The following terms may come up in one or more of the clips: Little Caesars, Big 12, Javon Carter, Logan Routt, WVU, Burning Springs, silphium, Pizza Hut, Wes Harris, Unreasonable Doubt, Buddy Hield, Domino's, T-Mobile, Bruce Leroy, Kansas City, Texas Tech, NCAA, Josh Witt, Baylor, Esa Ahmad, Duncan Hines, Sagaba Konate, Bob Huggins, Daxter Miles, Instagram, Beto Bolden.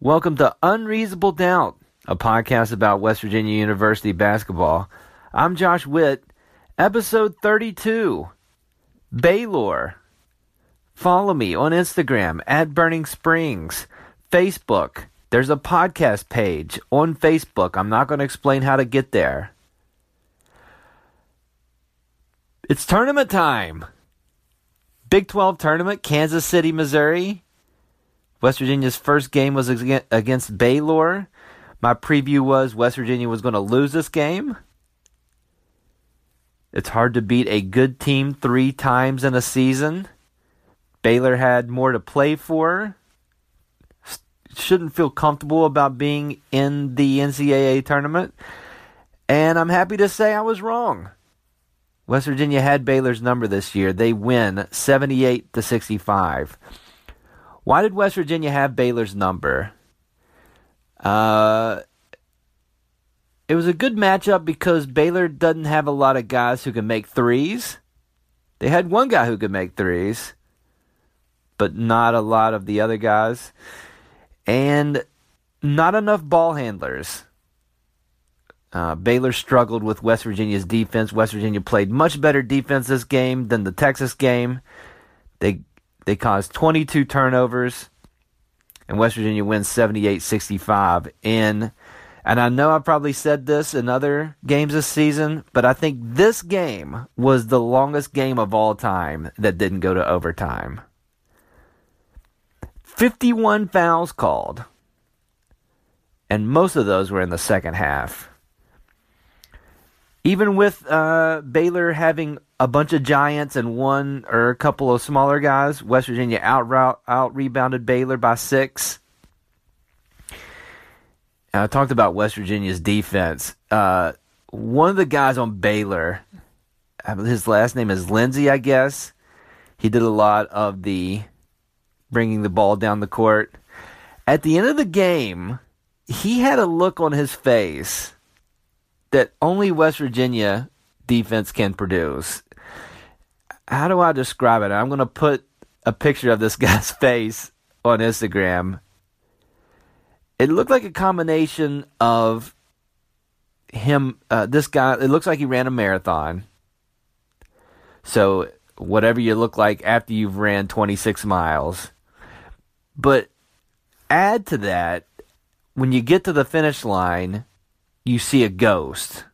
Welcome to Unreasonable Doubt, a podcast about West Virginia University basketball. I'm Josh Witt, episode 32, Baylor. Follow me on Instagram, at Burning Springs, Facebook. There's a podcast page on Facebook. I'm not going to explain how to get there. It's tournament time. Big 12 tournament, Kansas City, Missouri. West Virginia's first game was against Baylor. My preview was West Virginia was going to lose this game. It's hard to beat a good team 3 times in a season. Baylor had more to play for. Shouldn't feel comfortable about being in the NCAA tournament. And I'm happy to say I was wrong. West Virginia had Baylor's number this year. They win 78-65. Why did West Virginia have Baylor's number? It was a good matchup because Baylor doesn't have a lot of guys who can make threes. They had one guy who could make threes, but not a lot of the other guys. And not enough ball handlers. Baylor struggled with West Virginia's defense. West Virginia played much better defense this game than the Texas game. They caused 22 turnovers, and West Virginia wins 78-65. And I know I probably said this in other games this season, but I think this game was the longest game of all time that didn't go to overtime. 51 fouls called, and most of those were in the second half. Even with Baylor having a bunch of giants and one or a couple of smaller guys, West Virginia out-rebounded Baylor by 6. And I talked about West Virginia's defense. One of the guys on Baylor, his last name is Lindsay, I guess. He did a lot of the bringing the ball down the court. At the end of the game, he had a look on his face that only West Virginia defense can produce. How do I describe it? I'm going to put a picture of this guy's face on Instagram. It looked like a combination of him, this guy, it looks like he ran a marathon. So whatever you look like after you've ran 26 miles. But add to that, when you get to the finish line, you see a ghost.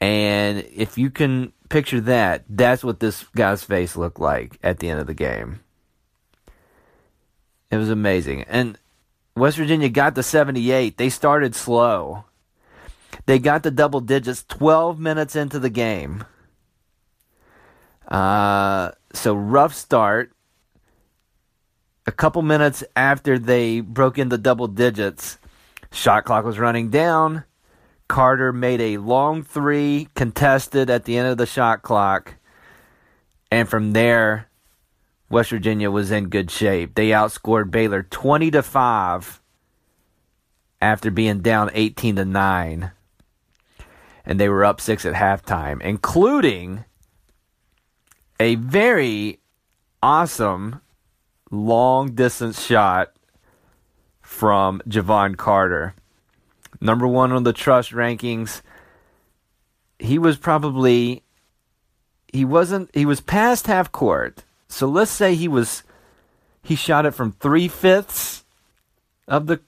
And if you can picture that, that's what this guy's face looked like at the end of the game. It was amazing. And West Virginia got to 78. They started slow. They got to double digits 12 minutes into the game. So rough start. A couple minutes after they broke into double digits, shot clock was running down. Carter made a long 3, contested at the end of the shot clock. And from there, West Virginia was in good shape. They outscored Baylor 20-5 after being down 18-9. And they were up 6 at halftime, including a very awesome long-distance shot from Javon Carter. Number 1 on the trust rankings. He was past half court. So let's say he shot it from 3/5 of the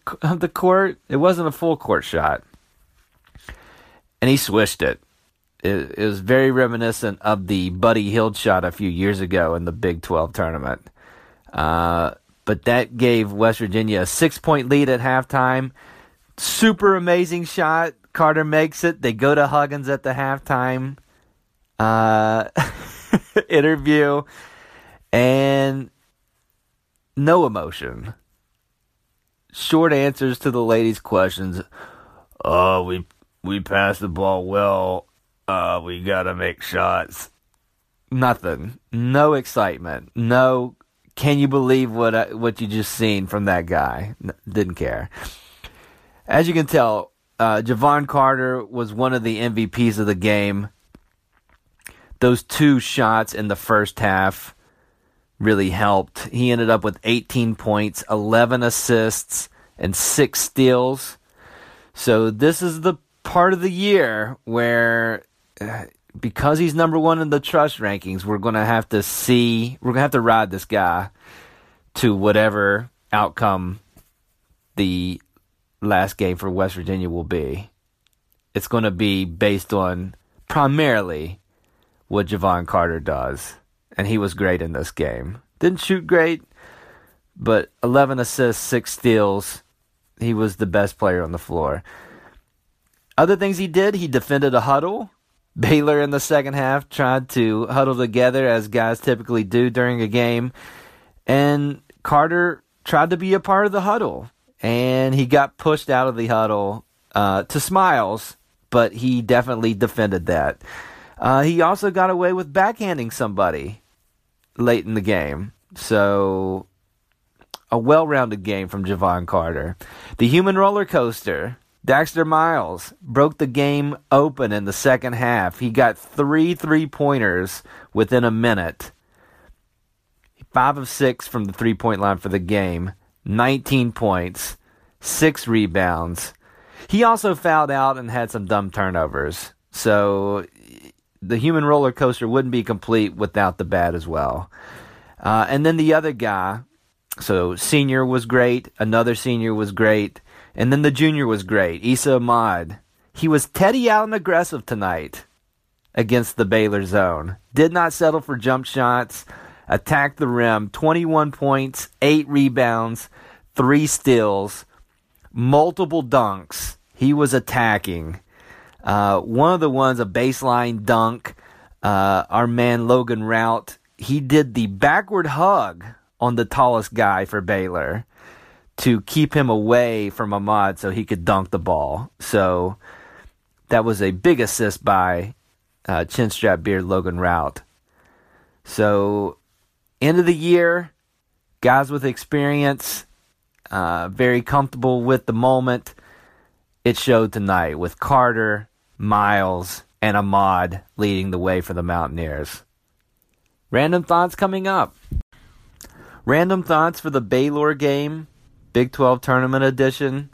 court. It wasn't a full court shot. And he swished it. It was very reminiscent of the Buddy Hield shot a few years ago in the Big 12 tournament. But that gave West Virginia a 6-point lead at halftime. Super amazing shot. Carter makes it. They go to Huggins at the halftime interview. And no emotion. short answers to the ladies' questions. We passed the ball well. We got to make shots. Nothing. No excitement. No, can you believe what you just seen from that guy? Didn't care. As you can tell, Javon Carter was one of the MVPs of the game. Those two shots in the first half really helped. He ended up with 18 points, 11 assists, and 6 steals. So this is the part of the year where, because he's number one in the trust rankings, we're going to have to ride this guy to whatever outcome the last game for West Virginia will be. It's going to be based on primarily what Javon Carter does. And he was great in this game. Didn't shoot great, but 11 assists, 6 steals. He was the best player on the floor. Other things he did, he defended a huddle. Baylor in the second half tried to huddle together as guys typically do during a game. And Carter tried to be a part of the huddle. And he got pushed out of the huddle to Smiles, but he definitely defended that. He also got away with backhanding somebody late in the game. So a well-rounded game from Javon Carter. The human roller coaster, Daxter Miles, broke the game open in the second half. He got 3 three-pointers within a minute. 5 of 6 from the three-point line for the game. 19 points, 6 rebounds. He also fouled out and had some dumb turnovers. So the human roller coaster wouldn't be complete without the bat as well. And then the other guy, so senior was great, another senior was great, and then the junior was great, Esa Ahmad. He was Teddy Allen aggressive tonight against the Baylor zone. Did not settle for jump shots. Attacked the rim, 21 points, 8 rebounds, 3 steals, multiple dunks. He was attacking. One of the ones, a baseline dunk, our man Logan Routt, he did the backward hug on the tallest guy for Baylor to keep him away from Ahmad so he could dunk the ball. So that was a big assist by chinstrap beard Logan Routt. So end of the year, guys with experience, very comfortable with the moment. It showed tonight with Carter, Miles, and Ahmad leading the way for the Mountaineers. Random thoughts coming up. Random thoughts for the Baylor game, Big 12 Tournament Edition.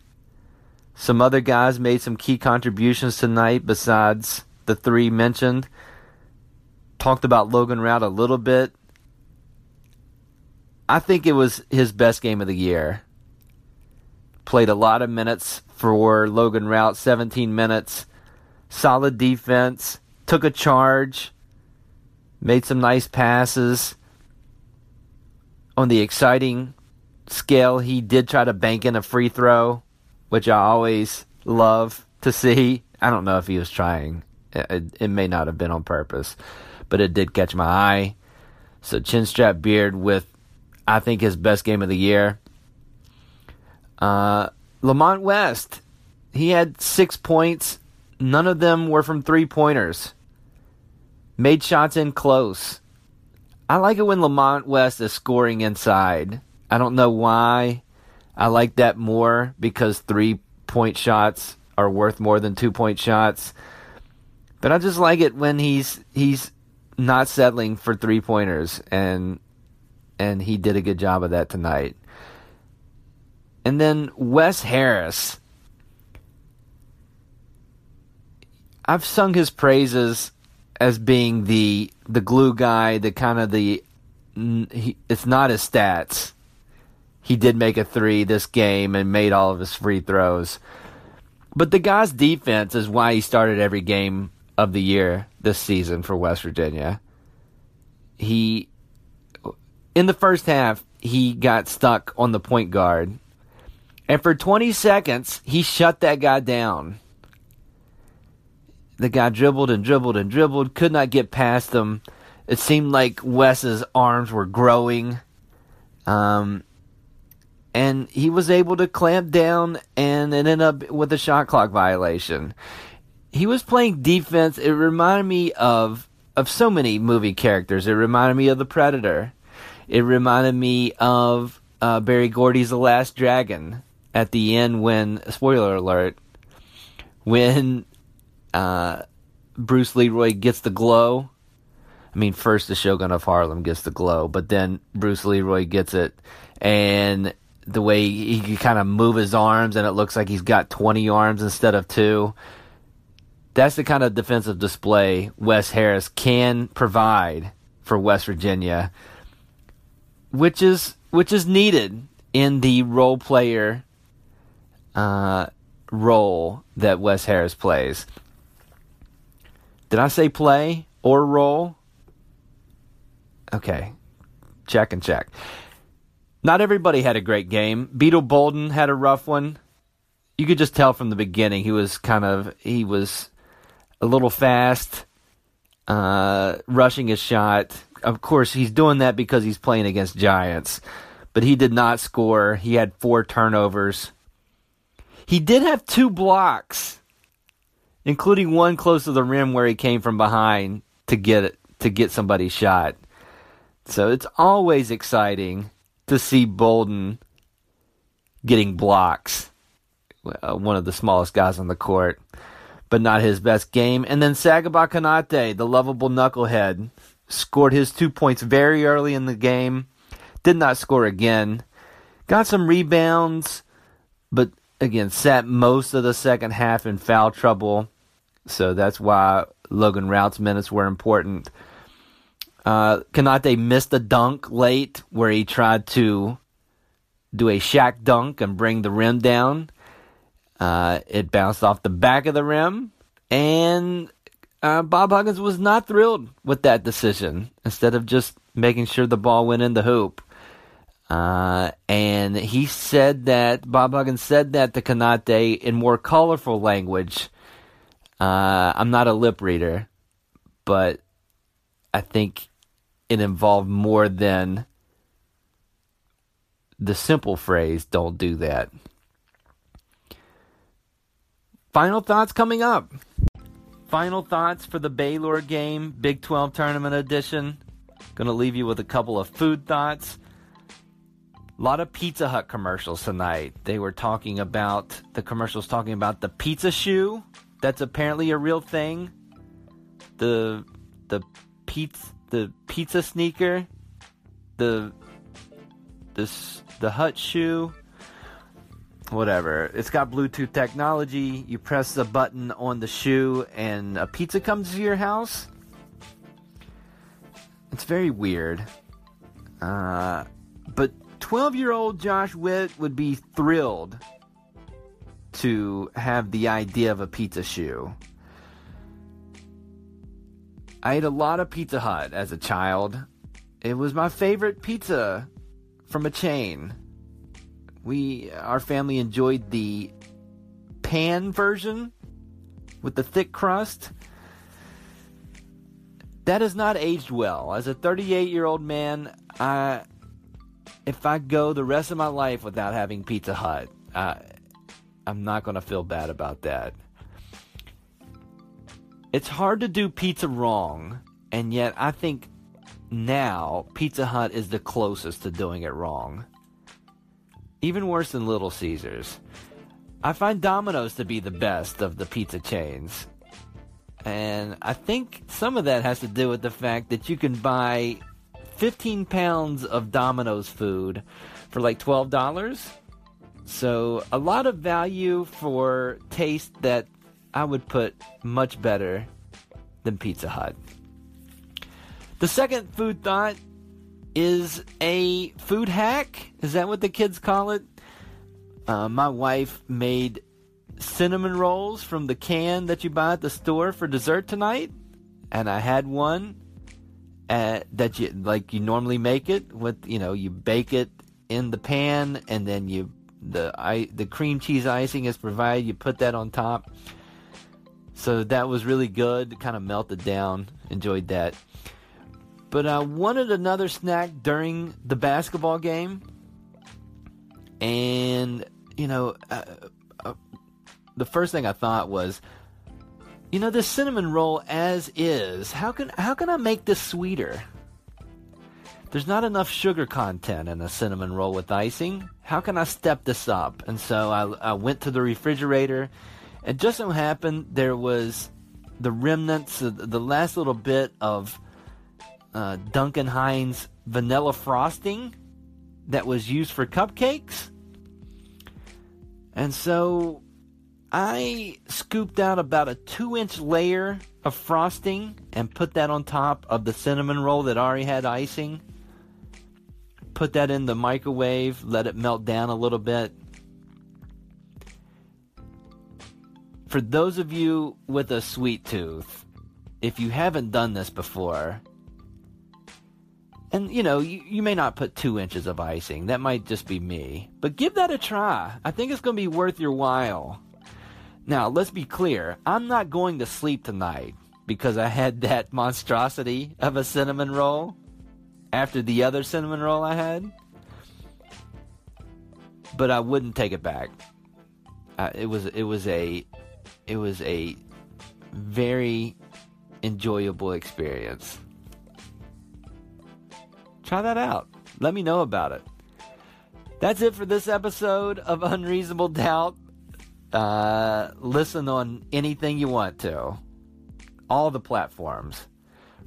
Some other guys made some key contributions tonight besides the 3 mentioned. Talked about Logan Routt a little bit. I think it was his best game of the year. Played a lot of minutes for Logan Routt, 17 minutes. Solid defense. Took a charge. Made some nice passes. On the exciting scale, he did try to bank in a free throw, which I always love to see. I don't know if he was trying. It may not have been on purpose, but it did catch my eye. So Chinstrap Beard with, I think, his best game of the year. Lamont West, he had 6 points. None of them were from three-pointers. Made shots in close. I like it when Lamont West is scoring inside. I don't know why. I like that more because three-point shots are worth more than two-point shots. But I just like it when he's not settling for three-pointers, and he did a good job of that tonight. And then Wes Harris. I've sung his praises as being the glue guy, it's not his stats. He did make a 3 this game and made all of his free throws. But the guy's defense is why he started every game of the year this season for West Virginia. He, in the first half, he got stuck on the point guard. And for 20 seconds, he shut that guy down. The guy dribbled and dribbled and dribbled, could not get past him. It seemed like Wes's arms were growing. and he was able to clamp down, and it ended up with a shot clock violation. He was playing defense. It reminded me of so many movie characters. It reminded me of The Predator. It reminded me of Barry Gordy's The Last Dragon at the end when, spoiler alert, when Bruce Leroy gets the glow. I mean, first the Shogun of Harlem gets the glow, but then Bruce Leroy gets it, and the way he can kind of move his arms, and it looks like he's got 20 arms instead of 2. That's the kind of defensive display Wes Harris can provide for West Virginia, which is needed in the role player role that Wes Harris plays. Did I say play or role? Okay, check and check. Not everybody had a great game. Beto Bolden had a rough one. You could just tell from the beginning he was a little fast, rushing his shot. Of course, he's doing that because he's playing against giants, but he did not score. He had 4 turnovers. He did have 2 blocks, including one close to the rim where he came from behind to get somebody's shot. So it's always exciting to see Bolden getting blocks. One of the smallest guys on the court, but not his best game. And then Sagaba Konate, the lovable knucklehead, scored his 2 points very early in the game. Did not score again. Got some rebounds, but again, sat most of the second half in foul trouble. So that's why Logan Rout's minutes were important. Konate missed a dunk late where he tried to do a Shaq dunk and bring the rim down. It bounced off the back of the rim, and Bob Huggins was not thrilled with that decision. Instead of just making sure the ball went in the hoop, and he said that Bob Huggins said that to Konate in more colorful language. I'm not a lip reader, but I think it involved more than the simple phrase, don't do that. Final thoughts coming up. Final thoughts for the Baylor game, Big 12 Tournament Edition. Going to leave you with a couple of food thoughts. A lot of Pizza Hut commercials tonight. They were talking about, the commercials talking about the pizza shoe. That's apparently a real thing. The pizza sneaker, the Hut shoe, whatever. It's got Bluetooth technology. You press the button on the shoe, and a pizza comes to your house. It's very weird. But 12-year-old Josh Witt would be thrilled to have the idea of a pizza shoe. I ate a lot of Pizza Hut as a child. It was my favorite pizza from a chain. Our family enjoyed the pan version with the thick crust. That has not aged well. As a 38-year-old man, if I go the rest of my life without having Pizza Hut, I'm not going to feel bad about that. It's hard to do pizza wrong, and yet I think now Pizza Hut is the closest to doing it wrong. Even worse than Little Caesars. I find Domino's to be the best of the pizza chains. And I think some of that has to do with the fact that you can buy 15 pounds of Domino's food for like $12. So a lot of value for taste that I would put much better than Pizza Hut. The second food thought is a food hack. Is that what the kids call it? My wife made cinnamon rolls from the can that you buy at the store for dessert tonight, and I had one that you normally make it with. You bake it in the pan, and then the cream cheese icing is provided. You put that on top. So that was really good. Kind of melted down. Enjoyed that. But I wanted another snack during the basketball game. And, you know, the first thing I thought was, you know, this cinnamon roll as is, how can I make this sweeter? There's not enough sugar content in a cinnamon roll with icing. How can I step this up? And so I went to the refrigerator, and just so happened there was the remnants, the last little bit of Duncan Hines vanilla frosting that was used for cupcakes. And so I scooped out about a 2-inch layer of frosting and put that on top of the cinnamon roll that already had icing. Put that in the microwave, let it melt down a little bit. For those of you with a sweet tooth, if you haven't done this before, and you know, you may not put 2 inches of icing, that might just be me, but give that a try. I think it's going to be worth your while. Now, let's be clear, I'm not going to sleep tonight because I had that monstrosity of a cinnamon roll after the other cinnamon roll I had. But I wouldn't take it back. It was a very enjoyable experience. Try that out. Let me know about it. That's it for this episode of Unreasonable Doubt. Listen on anything you want to. All the platforms.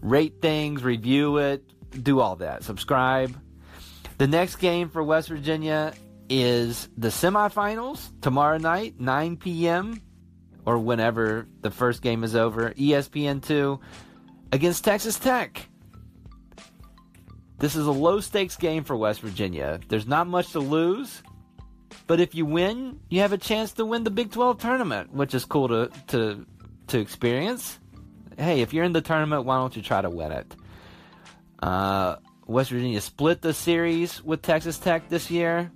Rate things, review it, do all that. Subscribe. The next game for West Virginia is the semifinals tomorrow night, 9 p.m. or whenever the first game is over. ESPN2 against Texas Tech. This is a low-stakes game for West Virginia. There's not much to lose. But if you win, you have a chance to win the Big 12 tournament, which is cool to experience. Hey, if you're in the tournament, why don't you try to win it? West Virginia split the series with Texas Tech this year.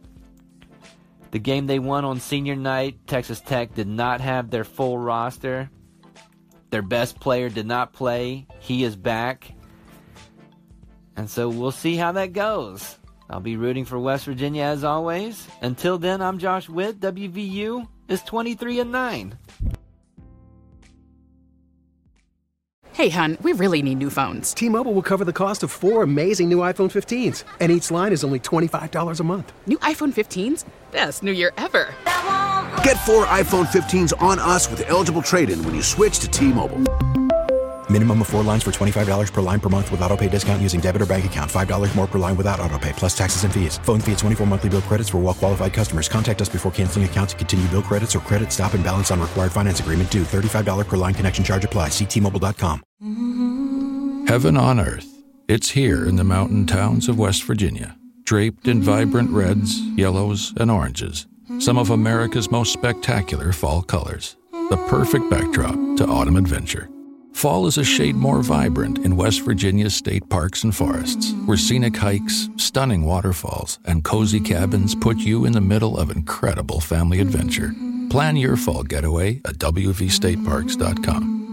The game they won on senior night, Texas Tech did not have their full roster. Their best player did not play. He is back. And so we'll see how that goes. I'll be rooting for West Virginia as always. Until then, I'm Josh Witt. WVU is 23-9. Hey, hon, we really need new phones. T-Mobile will cover the cost of four amazing new iPhone 15s. And each line is only $25 a month. New iPhone 15s? Best new year ever. Get four iPhone 15s on us with eligible trade-in when you switch to T-Mobile. Minimum of 4 lines for $25 per line per month with auto pay discount using debit or bank account. $5 more per line without auto pay, plus taxes and fees. Phone fee at 24 monthly bill credits for well-qualified customers. Contact us before canceling account to continue bill credits or credit stop and balance on required finance agreement due. $35 per line connection charge applies. See T-Mobile.com. Heaven on earth. It's here in the mountain towns of West Virginia, draped in vibrant reds, yellows, and oranges. Some of America's most spectacular fall colors. The perfect backdrop to autumn adventure. Fall is a shade more vibrant in West Virginia's state parks and forests, where scenic hikes, stunning waterfalls, and cozy cabins put you in the middle of incredible family adventure. Plan your fall getaway at wvstateparks.com.